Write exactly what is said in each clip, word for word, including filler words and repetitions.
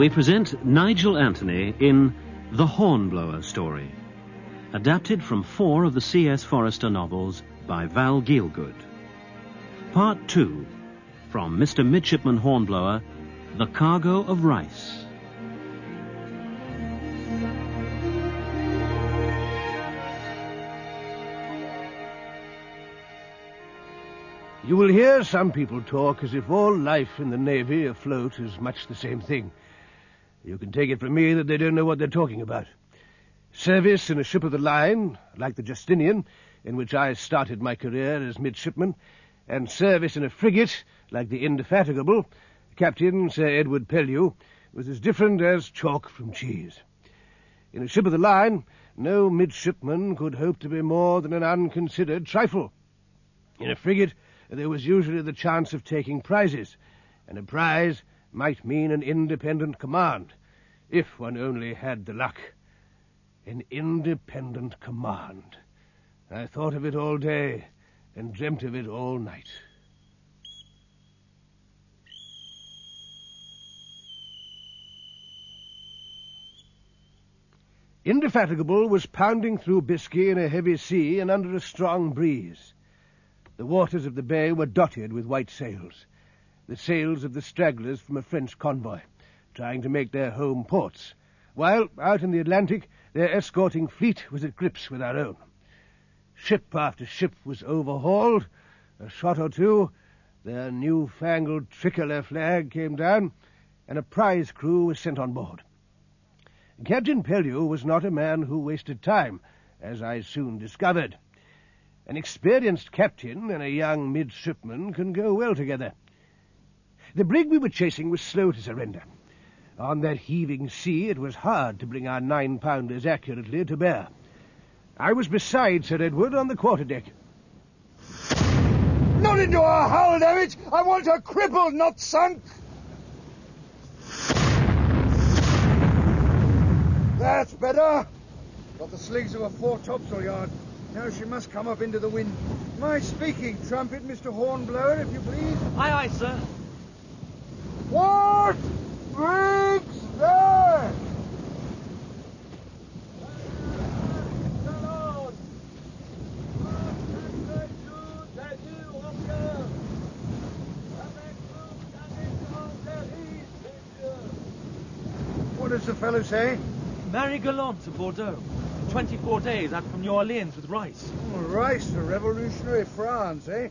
we present Nigel Anthony in The Hornblower Story, adapted from four of the C S Forester novels by Val Gielgud. Part two, from Mister Midshipman Hornblower, The Cargo of Rice. You will hear some people talk as if all life in the Navy afloat is much the same thing. You can take it from me that they don't know what they're talking about. Service in a ship of the line, like the Justinian, in which I started my career as midshipman, and service in a frigate, like the Indefatigable, Captain Sir Edward Pellew, was as different as chalk from cheese. In a ship of the line, no midshipman could hope to be more than an unconsidered trifle. In a frigate, there was usually the chance of taking prizes, and a prize might mean an independent command, if one only had the luck. An independent command. I thought of it all day and dreamt of it all night. Indefatigable was pounding through Biscay in a heavy sea and under a strong breeze. The waters of the bay were dotted with white sails, the sails of the stragglers from a French convoy, trying to make their home ports, while, out in the Atlantic, their escorting fleet was at grips with our own. Ship after ship was overhauled, a shot or two, their new-fangled tricolour flag came down, and a prize crew was sent on board. Captain Pellew was not a man who wasted time, as I soon discovered. An experienced captain and a young midshipman can go well together. The brig we were chasing was slow to surrender. On that heaving sea, it was hard to bring our nine-pounders accurately to bear. I was beside Sir Edward on the quarterdeck. Not into our hull, damage! I want her crippled, not sunk! That's better! Got the slings of a foretopsail yard. Now she must come up into the wind. My speaking trumpet, Mister Hornblower, if you please. Aye, aye, sir. What brings there? What does the fellow say? Marie Gallant to Bordeaux. twenty-four days out from New Orleans with rice. Oh, rice to revolutionary France, eh?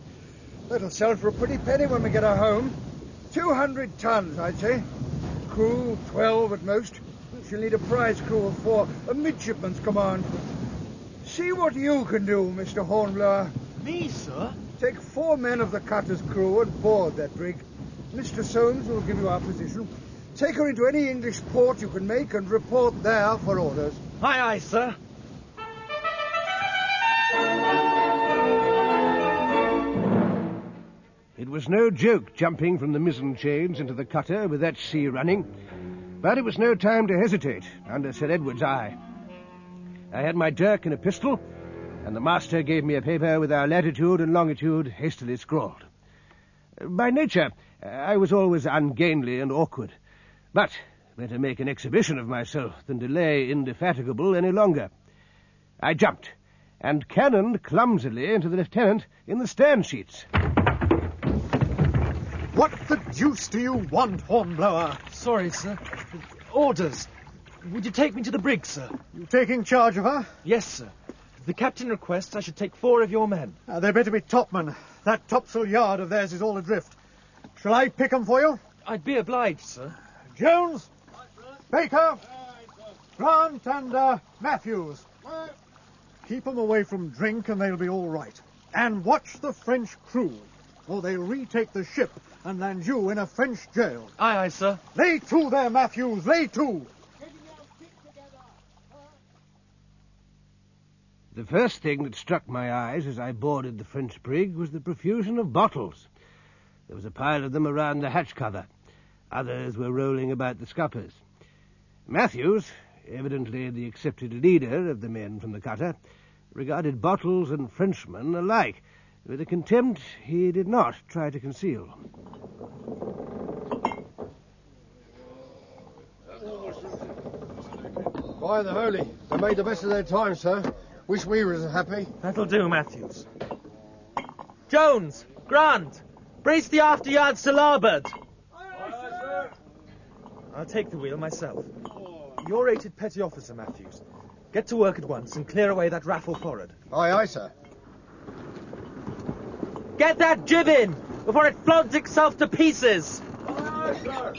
That'll sell for a pretty penny when we get her home. two hundred tons, I'd say. Crew, twelve at most. She'll need a prize crew of four, a midshipman's command. See what you can do, Mister Hornblower. Me, sir? Take four men of the cutter's crew and board that brig. Mister Soames will give you our position. Take her into any English port you can make and report there for orders. Aye, aye, sir. It was no joke jumping from the mizzen chains into the cutter with that sea running, but it was no time to hesitate under Sir Edward's eye. I had my dirk and a pistol, and the master gave me a paper with our latitude and longitude hastily scrawled. By nature, I was always ungainly and awkward, but better make an exhibition of myself than delay Indefatigable any longer. I jumped and cannoned clumsily into the lieutenant in the stern sheets. What the deuce do you want, Hornblower? Sorry, sir. Orders. Would you take me to the brig, sir? You taking charge of her? Yes, sir. If the captain requests, I should take four of your men. Uh, they better be topmen. That topsail yard of theirs is all adrift. Shall I pick 'em for you? I'd be obliged, sir. Jones, Baker, Grant and uh, Matthews. Keep 'em away from drink and they'll be all right. And watch the French crew, or they'll retake the ship and land you in a French jail. Aye, aye, sir. Lay to there, Matthews, lay to! The first thing that struck my eyes as I boarded the French brig was the profusion of bottles. There was a pile of them around the hatch cover. Others were rolling about the scuppers. Matthews, evidently the accepted leader of the men from the cutter, regarded bottles and Frenchmen alike, with a contempt he did not try to conceal. By the holy, they made the best of their time, sir. Wish we were as happy. That'll do, Matthews. Jones, Grant, brace the after yards to larboard. Aye, sir. I'll take the wheel myself. You're rated petty officer, Matthews. Get to work at once and clear away that raffle forward. Aye, aye, sir. Get that jib in before it floats itself to pieces. Aye, aye, sir.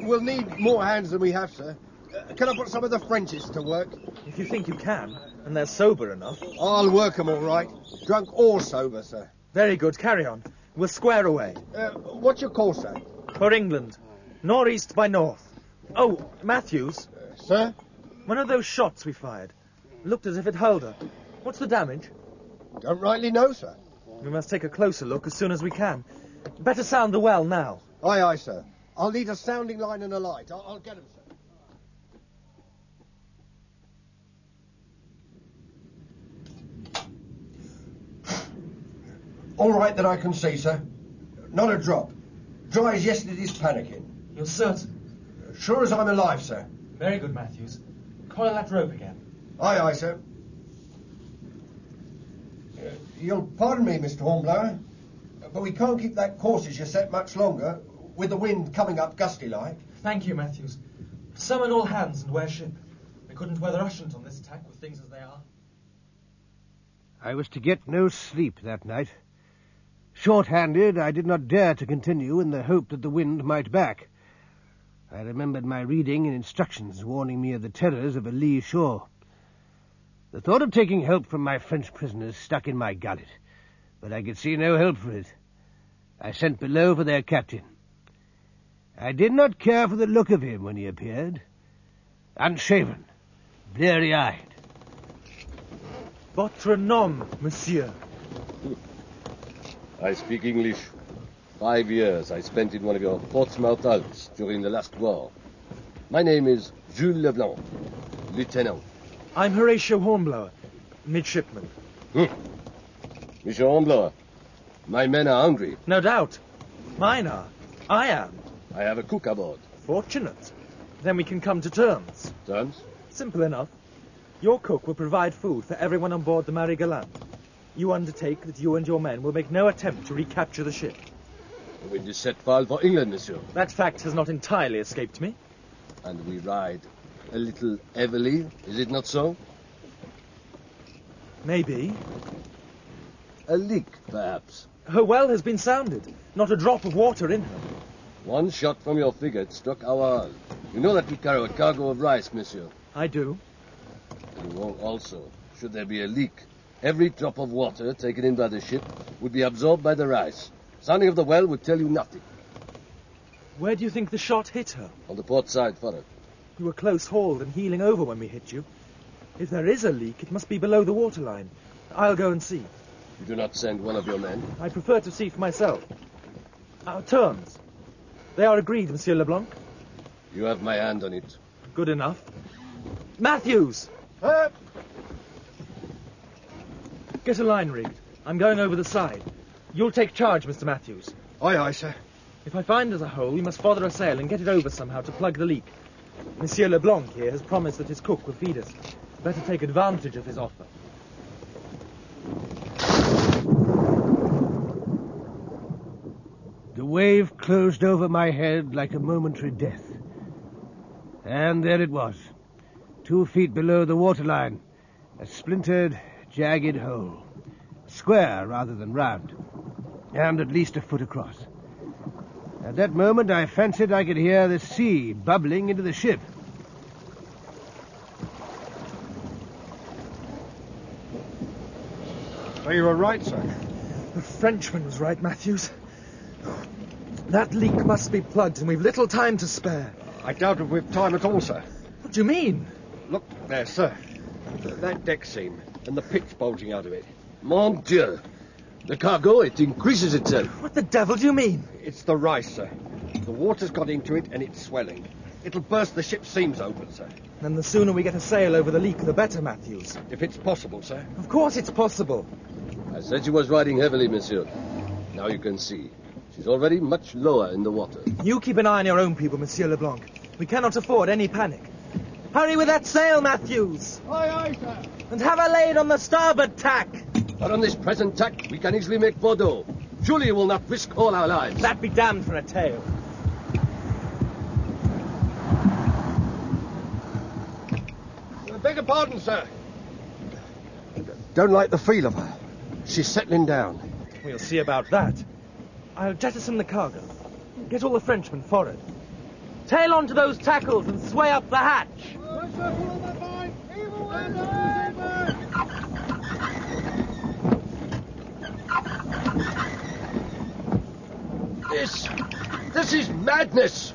We'll need more hands than we have, sir. Uh, can I put some of the Frenchies to work? If you think you can, and they're sober enough. I'll work them all right. Drunk or sober, sir. Very good. Carry on. We'll square away. Uh, what's your course, sir? For England. Northeast by north. Oh, Matthews. Uh, sir? One of those shots we fired. Looked as if it held her. What's the damage? Don't rightly know, sir. We must take a closer look as soon as we can. Better sound the well now. Aye, aye, sir. I'll need a sounding line and a light. I'll, I'll get him, sir. All right that I can see, sir. Not a drop. Dry as yesterday's panicking. You're certain? Sure as I'm alive, sir. Very good, Matthews. Coil that rope again. Aye, aye, sir. You'll pardon me, Mister Hornblower, but we can't keep that course as you set much longer, with the wind coming up gusty-like. Thank you, Matthews. Summon all hands and wear ship. They couldn't weather Ushant on this tack with things as they are. I was to get no sleep that night. Short-handed, I did not dare to continue in the hope that the wind might back. I remembered my reading and instructions warning me of the terrors of a lee shore. The thought of taking help from my French prisoners stuck in my gullet, but I could see no help for it. I sent below for their captain. I did not care for the look of him when he appeared. Unshaven, bleary-eyed. Votre nom, monsieur? I speak English. Five years I spent in one of your Portsmouth hulks during the last war. My name is Jules Leblanc, lieutenant. I'm Horatio Hornblower, midshipman. Hmm. Mister Hornblower, my men are hungry. No doubt. Mine are. I am. I have a cook aboard. Fortunate. Then we can come to terms. Terms? Simple enough. Your cook will provide food for everyone on board the Marie Gallant. You undertake that you and your men will make no attempt to recapture the ship. The wind is set foul for England, monsieur. That fact has not entirely escaped me. And we ride a little heavily, is it not so? Maybe. A leak, perhaps. Her well has been sounded. Not a drop of water in her. One shot from your frigate struck our hull. You know that we carry a cargo of rice, monsieur. I do. And you won't also, should there be a leak. Every drop of water taken in by the ship would be absorbed by the rice. Sounding of the well would tell you nothing. Where do you think the shot hit her? On the port side, for her. You were close-hauled and heeling over when we hit you. If there is a leak, it must be below the waterline. I'll go and see. You do not send one of your men? I prefer to see for myself. Our terms. They are agreed, Monsieur Leblanc. You have my hand on it. Good enough. Matthews! Up! Get a line rigged. I'm going over the side. You'll take charge, Mister Matthews. Aye, aye, sir. If I find there's a hole, we must further a sail and get it over somehow to plug the leak. Monsieur Leblanc here has promised that his cook will feed us. Better take advantage of his offer. The wave closed over my head like a momentary death. And there it was, two feet below the waterline, a splintered, jagged hole, square rather than round, and at least a foot across. At that moment, I fancied I could hear the sea bubbling into the ship. So you were right, sir. The Frenchman was right, Matthews. That leak must be plugged, and we've little time to spare. I doubt if we've time at all, sir. What do you mean? Look there, sir. That deck seam, and the pitch bulging out of it. Mon Dieu! The cargo, it increases itself. What the devil do you mean? It's the rice, sir. The water's got into it and it's swelling. It'll burst the ship's seams open, sir. And the sooner we get a sail over the leak, the better, Matthews. If it's possible, sir. Of course it's possible. I said she was riding heavily, monsieur. Now you can see. She's already much lower in the water. You keep an eye on your own people, Monsieur Leblanc. We cannot afford any panic. Hurry with that sail, Matthews. Aye, aye, sir. And have her laid on the starboard tack. But on this present tack, we can easily make Bordeaux. Surely will not risk all our lives. That be damned for a tale. I beg your pardon, sir. Don't like the feel of her. She's settling down. We'll see about that. I'll jettison the cargo. Get all the Frenchmen forward. Tail on to those tackles and sway up the hatch. Aye, sir, pull on that line. Evil and over! This... this is madness!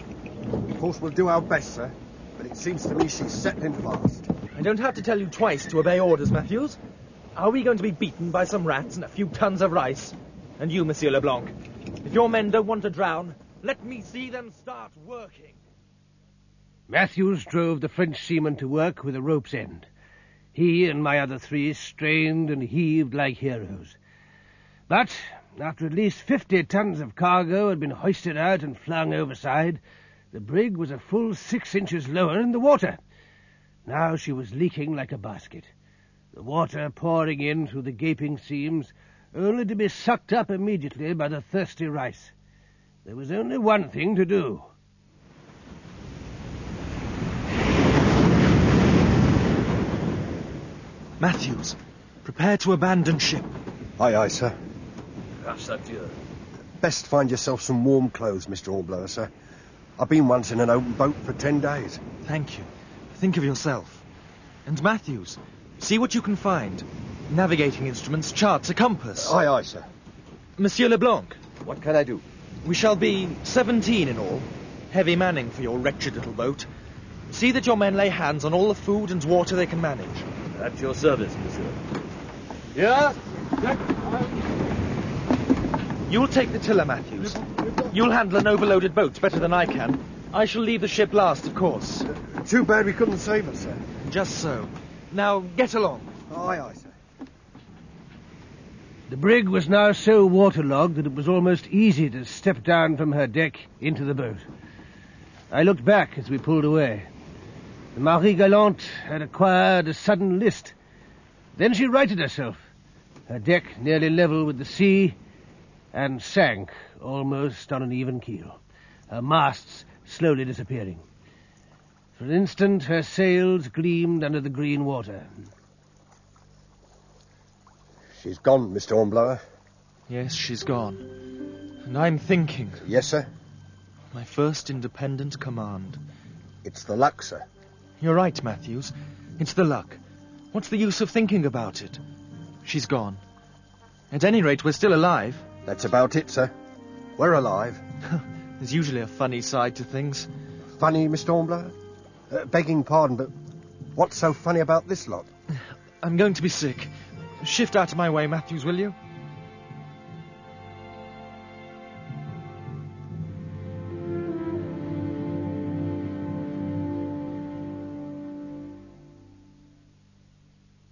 Of course, we'll do our best, sir. But it seems to me she's settling fast. I don't have to tell you twice to obey orders, Matthews. Are we going to be beaten by some rats and a few tons of rice? And you, Monsieur Leblanc, if your men don't want to drown, let me see them start working. Matthews drove the French seamen to work with a rope's end. He and my other three strained and heaved like heroes. But after at least fifty tons of cargo had been hoisted out and flung overside, the brig was a full six inches lower in the water. Now she was leaking like a basket, the water pouring in through the gaping seams, only to be sucked up immediately by the thirsty rice. There was only one thing to do. Matthews, prepare to abandon ship. Aye, aye, sir. Grâce à Dieu. Best find yourself some warm clothes, Mister Hornblower, sir. I've been once in an open boat for ten days. Thank you. Think of yourself. And Matthews, see what you can find. Navigating instruments, charts, a compass. Aye, aye, sir. Monsieur Leblanc. What can I do? We shall be seventeen in all. Heavy manning for your wretched little boat. See that your men lay hands on all the food and water they can manage. At your service, monsieur. Yeah? You'll take the tiller, Matthews. You'll handle an overloaded boat better than I can. I shall leave the ship last, of course. Uh, too bad we couldn't save her, sir. Just so. Now, get along. Aye, aye, sir. The brig was now so waterlogged that it was almost easy to step down from her deck into the boat. I looked back as we pulled away. The Marie Gallant had acquired a sudden list. Then she righted herself, her deck nearly level with the sea, and sank almost on an even keel, her masts slowly disappearing. For an instant, her sails gleamed under the green water. She's gone, Mister Hornblower. Yes, she's gone. And I'm thinking... Yes, sir? My first independent command. It's the luck, sir. You're right, Matthews. It's the luck. What's the use of thinking about it? She's gone. At any rate, we're still alive. That's about it, sir. We're alive. There's usually a funny side to things. Funny, Mister Hornblower? Uh, begging pardon, but what's so funny about this lot? I'm going to be sick. Shift out of my way, Matthews, will you?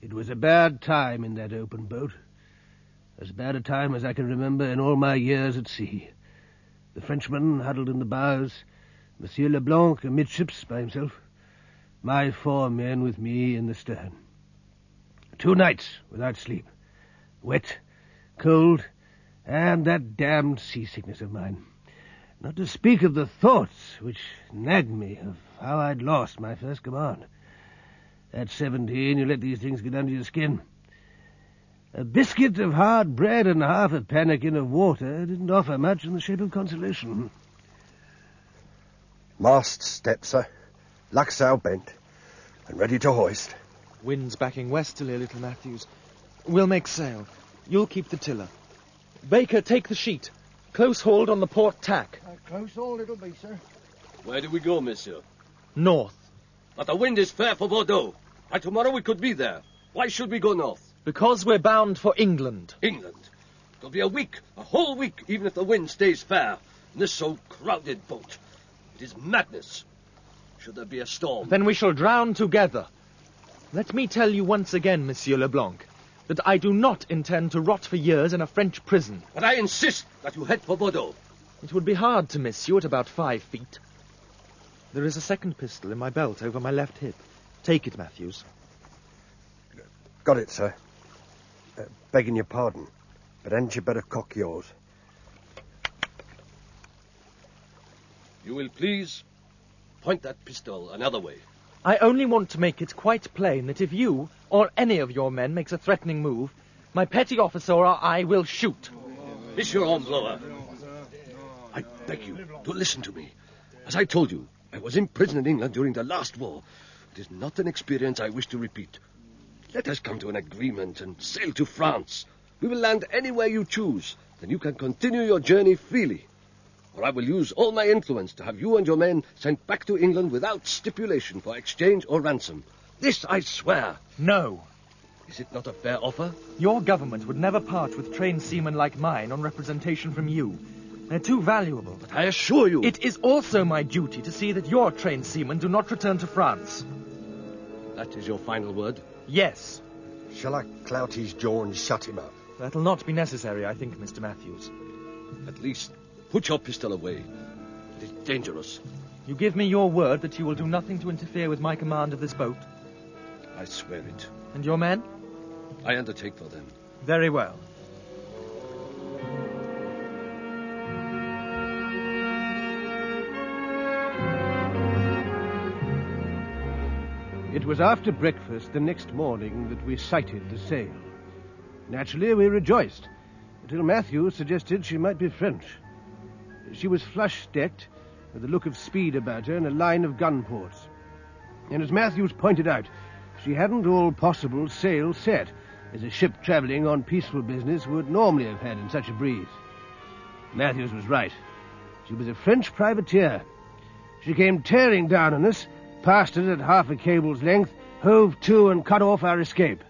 It was a bad time in that open boat. As bad a time as I can remember in all my years at sea. The Frenchman huddled in the bows, Monsieur Leblanc amidships by himself, my four men with me in the stern. Two nights without sleep. Wet, cold, and that damned seasickness of mine. Not to speak of the thoughts which nagged me of how I'd lost my first command. At seventeen, you let these things get under your skin. A biscuit of hard bread and half a pannikin of water didn't offer much in the shape of consolation. Mast step, sir. Lucksail bent, and ready to hoist. Wind's backing westerly, little Matthews. We'll make sail. You'll keep the tiller. Baker, take the sheet. Close hauled on the port tack. Uh, close hauled it'll be, sir. Where do we go, monsieur? North. But the wind is fair for Bordeaux. By tomorrow we could be there. Why should we go north? Because we're bound for England. England? It'll be a week, a whole week, even if the wind stays fair, in this so crowded boat. It is madness. Should there be a storm... Then we shall drown together. Let me tell you once again, Monsieur Leblanc, that I do not intend to rot for years in a French prison. But I insist that you head for Bordeaux. It would be hard to miss you at about five feet. There is a second pistol in my belt over my left hip. Take it, Matthews. Got it, sir. Uh, begging your pardon, but hadn't you better cock yours? You will please point that pistol another way. I only want to make it quite plain that if you or any of your men makes a threatening move, my petty officer or I will shoot. Monsieur Hornblower, I beg you to listen to me. As I told you, I was in prison in England during the last war. It is not an experience I wish to repeat. Let us come to an agreement and sail to France. We will land anywhere you choose. Then you can continue your journey freely. Or I will use all my influence to have you and your men sent back to England without stipulation for exchange or ransom. This I swear. No. Is it not a fair offer? Your government would never part with trained seamen like mine on representation from you. They're too valuable. But I assure you... It is also my duty to see that your trained seamen do not return to France. That is your final word? Yes. Shall I clout his jaw and shut him up? That'll not be necessary, I think, Mister Matthews. At least put your pistol away. It is dangerous. You give me your word that you will do nothing to interfere with my command of this boat? I swear it. And your men? I undertake for them. Very well. It was after breakfast the next morning that we sighted the sail. Naturally, we rejoiced, until Matthew suggested she might be French. She was flush-decked, with a look of speed about her and a line of gun ports. And as Matthews pointed out, she hadn't all possible sail set, as a ship travelling on peaceful business would normally have had in such a breeze. Matthews was right. She was a French privateer. She came tearing down on us, passed us at half a cable's length, hove to and cut off our escape.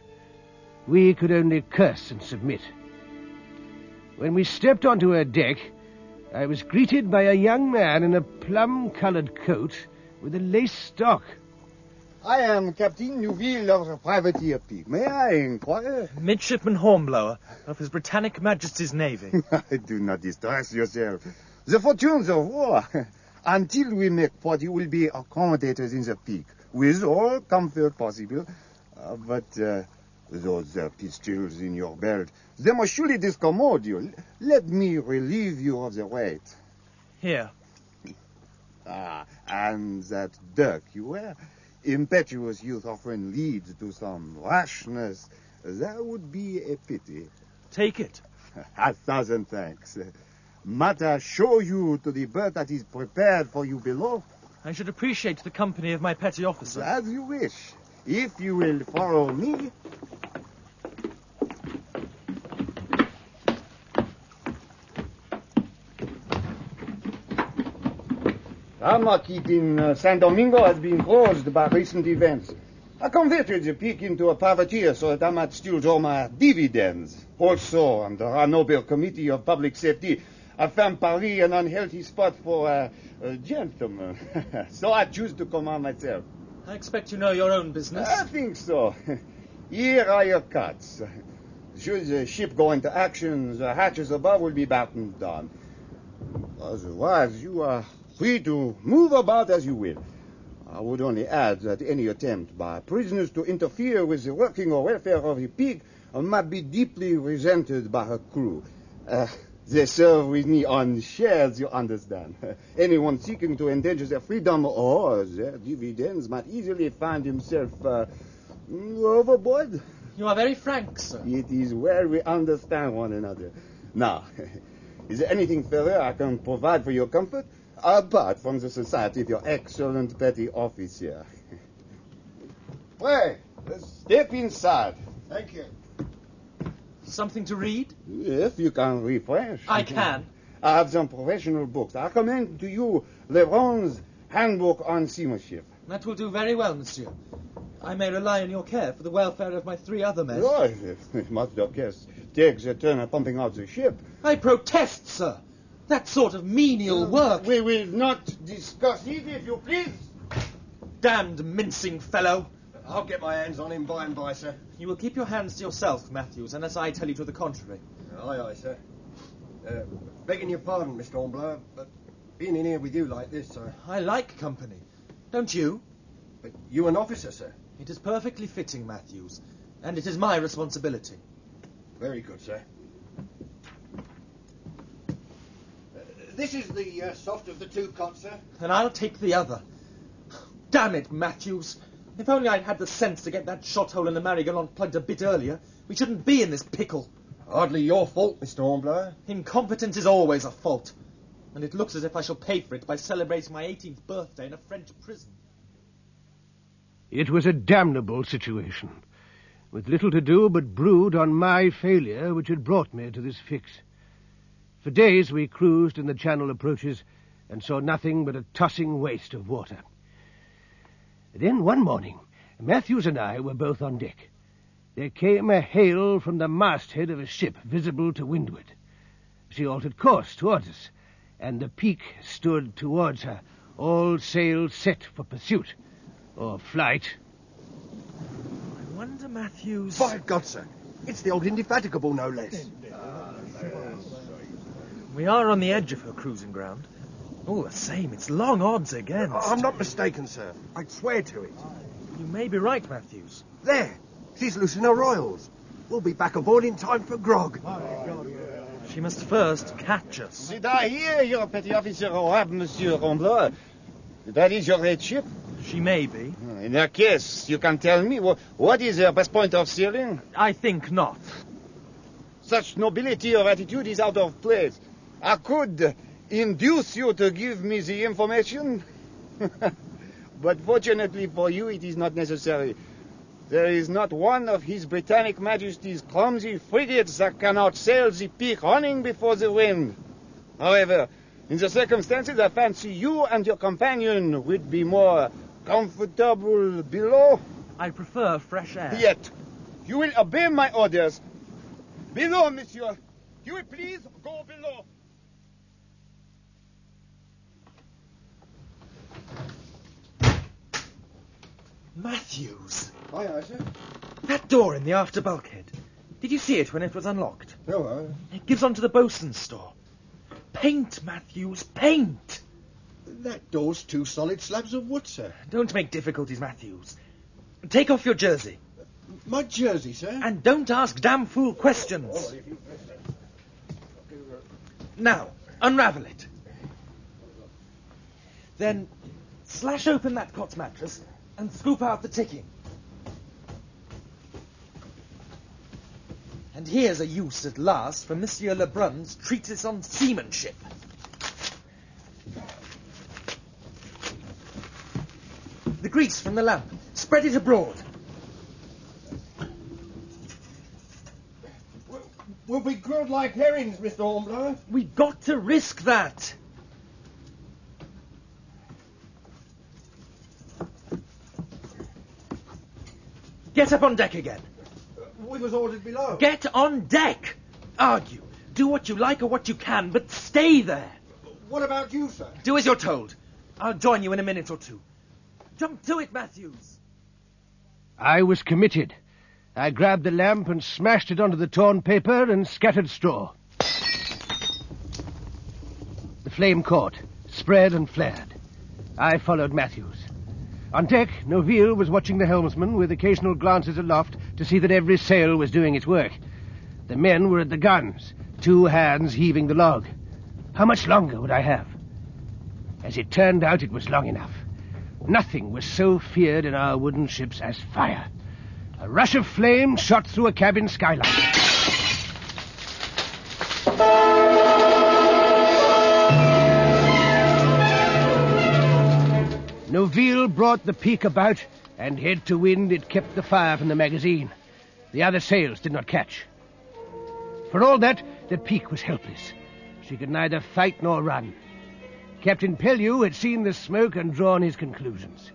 We could only curse and submit. When we stepped onto her deck, I was greeted by a young man in a plum-coloured coat with a lace stock. I am Captain Neuville of the privateer Peep. May I inquire? Midshipman Hornblower of His Britannic Majesty's Navy. Do not distress yourself. The fortunes of war, until we make port, you will be accommodated in the Peak, with all comfort possible. Uh, but uh, those uh, pistols in your belt, they must surely discommode you. Let me relieve you of the weight. Here. Ah, and that duck you were. Impetuous youth often leads to some rashness. That would be a pity. Take it. A thousand thanks. Matter show you to the berth that is prepared for you below. I should appreciate the company of my petty officer. As you wish. If you will follow me. The market in uh, San Domingo has been closed by recent events. I converted the Peak into a privateer so that I might still draw my dividends. Also, under our noble Committee of Public Safety, I found Paris an unhealthy spot for uh, a gentleman. So I choose to command myself. I expect you know your own business. I think so. Here are your cuts. Should the ship go into action, the hatches above will be battened down. Otherwise, you are... free to move about as you will. I would only add that any attempt by prisoners to interfere with the working or welfare of the Peak might be deeply resented by her crew. Uh, they serve with me on shares, you understand. Anyone seeking to endanger their freedom or their dividends might easily find himself uh, overboard. You are very frank, sir. It is where we understand one another. Now, is there anything further I can provide for your comfort? Apart from the society of your excellent petty officer. Pray, step inside. Thank you. Something to read? If you can refresh. I can. I have some professional books. I recommend to you Leblanc's Handbook on Seamanship. That will do very well, monsieur. I may rely on your care for the welfare of my three other men. Oh, must your guests take their turn at pumping out the ship. I protest, sir. That sort of menial work. We will not discuss it, if you please. Damned mincing fellow. I'll get my hands on him by and by, sir. You will keep your hands to yourself, Matthews, unless I tell you to the contrary. Aye, aye, sir. Uh, begging your pardon, Mister Hornblower, but being in here with you like this, sir. I like company. Don't you? But you an officer, sir? It is perfectly fitting, Matthews, and it is my responsibility. Very good, sir. Uh, this is the uh, soft of the two cots, sir. And I'll take the other. Damn it, Matthews. If only I'd had the sense to get that shot hole in the Marie Gallant plugged a bit earlier, we shouldn't be in this pickle. Hardly your fault, Mister Hornblower. Incompetence is always a fault. And it looks as if I shall pay for it by celebrating my eighteenth birthday in a French prison. It was a damnable situation, with little to do but brood on my failure which had brought me to this fix. For days we cruised in the channel approaches and saw nothing but a tossing waste of water. Then one morning, Matthews and I were both on deck. There came a hail from the masthead of a ship visible to windward. She altered course towards us, and the Peak stood towards her, all sail set for pursuit. Or flight. I wonder, Matthews... By God, sir, it's the old Indefatigable, no less. We are on the edge of her cruising ground. All the same, it's long odds against... Oh, I'm not mistaken, sir. I'd swear to it. You may be right, Matthews. There. She's loosing her royals. We'll be back aboard in time for grog. My God. She must first catch us. Did I hear you're a petty officer or have Monsieur Hornblower? That is your red ship? She may be. In that case, you can tell me, wh what is her best point of sailing? I think not. Such nobility of attitude is out of place. I could induce you to give me the information, but fortunately for you, it is not necessary. There is not one of His Britannic Majesty's clumsy frigates that cannot sail the Peak running before the wind. However, in the circumstances, I fancy you and your companion would be more... comfortable below? I prefer fresh air. Yet, you will obey my orders. Below, monsieur. You will please go below. Matthews. Aye, aye, sir. That door in the after bulkhead. Did you see it when it was unlocked? No, aye. It gives on to the boatswain's store. Paint, Matthews, paint! That door's two solid slabs of wood, sir. Don't make difficulties, Matthews. Take off your jersey. My jersey, sir? And don't ask damn fool questions. Now, unravel it. Then slash open that cot mattress and scoop out the ticking. And here's a use at last for Monsieur Lebrun's treatise on seamanship. The grease from the lamp. Spread it abroad. We'll be grilled like herrings, Mister Hornblower. We've got to risk that. Get up on deck again. We was ordered below. Get on deck. Argue. Do what you like or what you can, but stay there. What about you, sir? Do as you're told. I'll join you in a minute or two. Jump to it, Matthews! I was committed. I grabbed the lamp and smashed it onto the torn paper and scattered straw. The flame caught, spread and flared. I followed Matthews. On deck, Neuville was watching the helmsman with occasional glances aloft to see that every sail was doing its work. The men were at the guns, two hands heaving the log. How much longer would I have? As it turned out, it was long enough. Nothing was so feared in our wooden ships as fire. A rush of flame shot through a cabin skylight. Neuville brought the Peak about, and head to wind it kept the fire from the magazine. The other sails did not catch. For all that, the Peak was helpless. She could neither fight nor run. Captain Pellew had seen the smoke and drawn his conclusions.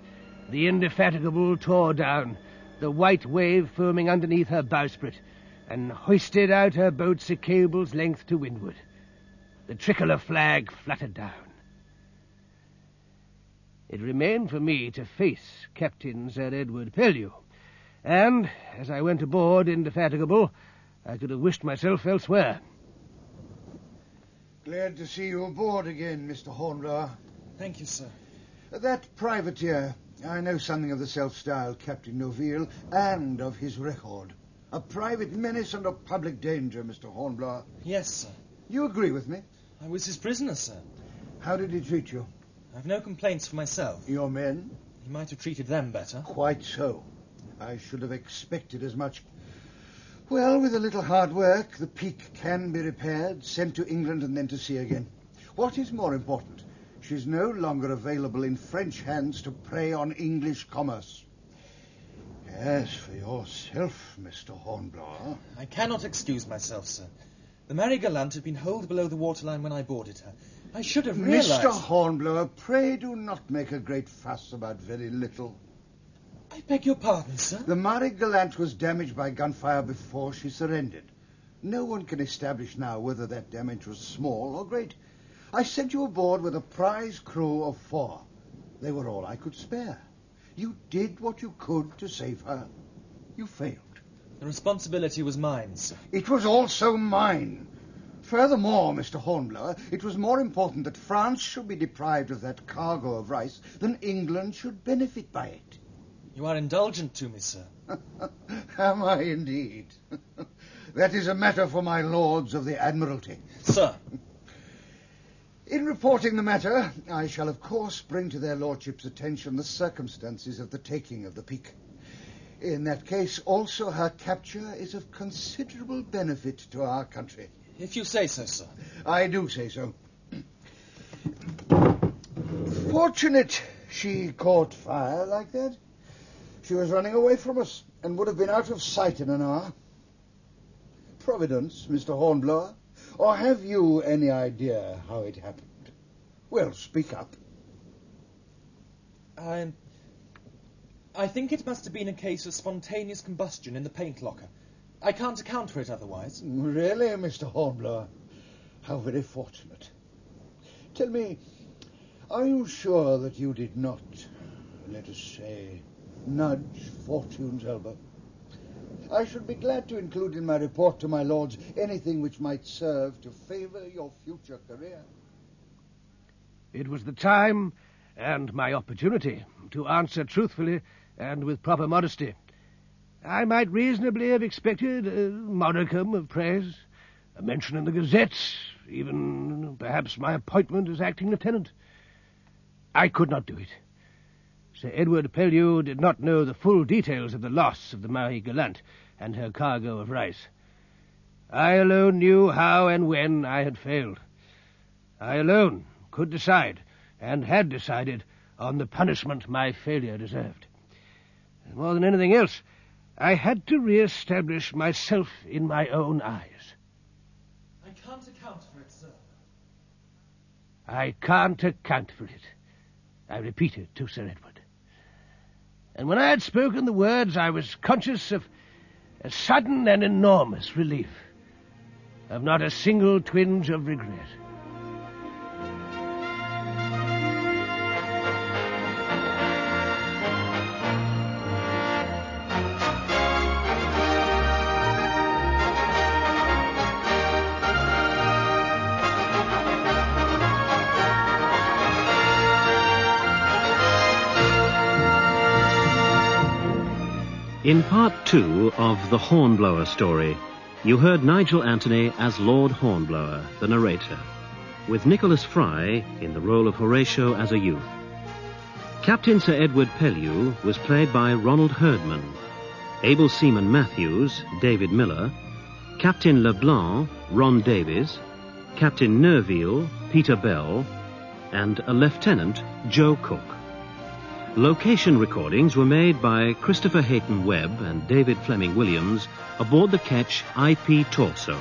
The Indefatigable tore down, the white wave foaming underneath her bowsprit, and hoisted out her boats a cable's length to windward. The tricolour flag fluttered down. It remained for me to face Captain Sir Edward Pellew, and, as I went aboard Indefatigable, I could have wished myself elsewhere. Glad to see you aboard again, Mister Hornblower. Thank you, sir. That privateer, I know something of the self-styled Captain Neuville and of his record. A private menace and a public danger, Mister Hornblower. Yes, sir. You agree with me? I was his prisoner, sir. How did he treat you? I've no complaints for myself. Your men? He might have treated them better. Quite so. I should have expected as much. Well, with a little hard work, the Peak can be repaired, sent to England and then to sea again. What is more important, she's no longer available in French hands to prey on English commerce. As for yourself, Mister Hornblower... I cannot excuse myself, sir. The Marie Gallant had been holed below the waterline when I boarded her. I should have realized... Mister Hornblower, pray do not make a great fuss about very little. I beg your pardon, sir? The Marie Gallant was damaged by gunfire before she surrendered. No one can establish now whether that damage was small or great. I sent you aboard with a prize crew of four. They were all I could spare. You did what you could to save her. You failed. The responsibility was mine, sir. It was also mine. Furthermore, Mister Hornblower, it was more important that France should be deprived of that cargo of rice than England should benefit by it. You are indulgent to me, sir. Am I indeed? That is a matter for my lords of the Admiralty. Sir... In reporting the matter, I shall of course bring to their lordships' attention the circumstances of the taking of the Peak. In that case, also her capture is of considerable benefit to our country. If you say so, sir. I do say so. Fortunate she caught fire like that. She was running away from us and would have been out of sight in an hour. Providence, Mister Hornblower. Or have you any idea how it happened? Well, speak up. I... I think it must have been a case of spontaneous combustion in the paint locker. I can't account for it otherwise. Really, Mister Hornblower? How very fortunate. Tell me, are you sure that you did not, let us say, nudge Fortune's elbow? I should be glad to include in my report to my lords anything which might serve to favour your future career. It was the time and my opportunity to answer truthfully and with proper modesty. I might reasonably have expected a modicum of praise, a mention in the Gazettes, even perhaps my appointment as acting lieutenant. I could not do it. Sir Edward Pellew did not know the full details of the loss of the Marie Gallant and her cargo of rice. I alone knew how and when I had failed. I alone could decide, and had decided, on the punishment my failure deserved. And more than anything else, I had to re-establish myself in my own eyes. I can't account for it, sir. I can't account for it, I repeated to Sir Edward. And when I had spoken the words, I was conscious of a sudden and enormous relief, of not a single twinge of regret. In part two of The Hornblower Story, you heard Nigel Anthony as Lord Hornblower, the narrator, with Nicholas Fry in the role of Horatio as a youth. Captain Sir Edward Pellew was played by Ronald Herdman, Able Seaman Matthews, David Miller, Captain Leblanc, Ron Davies, Captain Neuville, Peter Bell, and a lieutenant, Joe Cook. Location recordings were made by Christopher Hayton Webb and David Fleming Williams aboard the ketch I P Torso.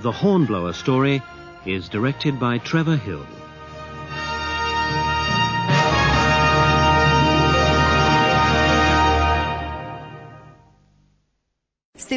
The Hornblower Story is directed by Trevor Hill.